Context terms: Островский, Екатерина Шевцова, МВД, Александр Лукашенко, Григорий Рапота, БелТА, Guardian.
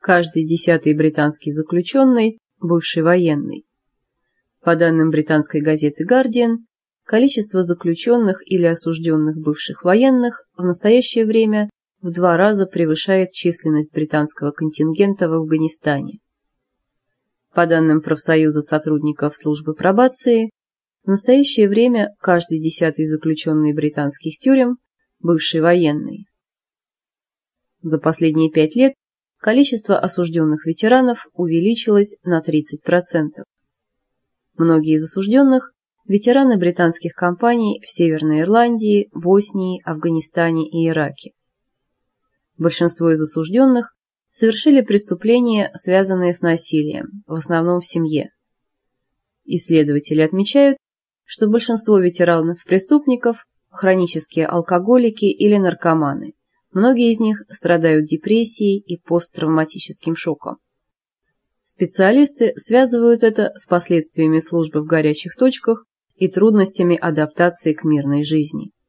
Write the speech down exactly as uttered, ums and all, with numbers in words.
каждый десятый британский заключенный – бывший военный. По данным британской газеты Guardian, количество заключенных или осужденных бывших военных в настоящее время в два раза превышает численность британского контингента в Афганистане. По данным профсоюза сотрудников службы пробации, в настоящее время каждый десятый заключенный британских тюрем – бывший военный. За последние пять лет количество осужденных ветеранов увеличилось на тридцать процентов. Многие из осужденных – ветераны британских кампаний в Северной Ирландии, Боснии, Афганистане и Ираке. Большинство из осужденных совершили преступления, связанные с насилием, в основном в семье. Исследователи отмечают, что большинство ветеранов-преступников – хронические алкоголики или наркоманы. Многие из них страдают депрессией и посттравматическим шоком. Специалисты связывают это с последствиями службы в горячих точках и трудностями адаптации к мирной жизни.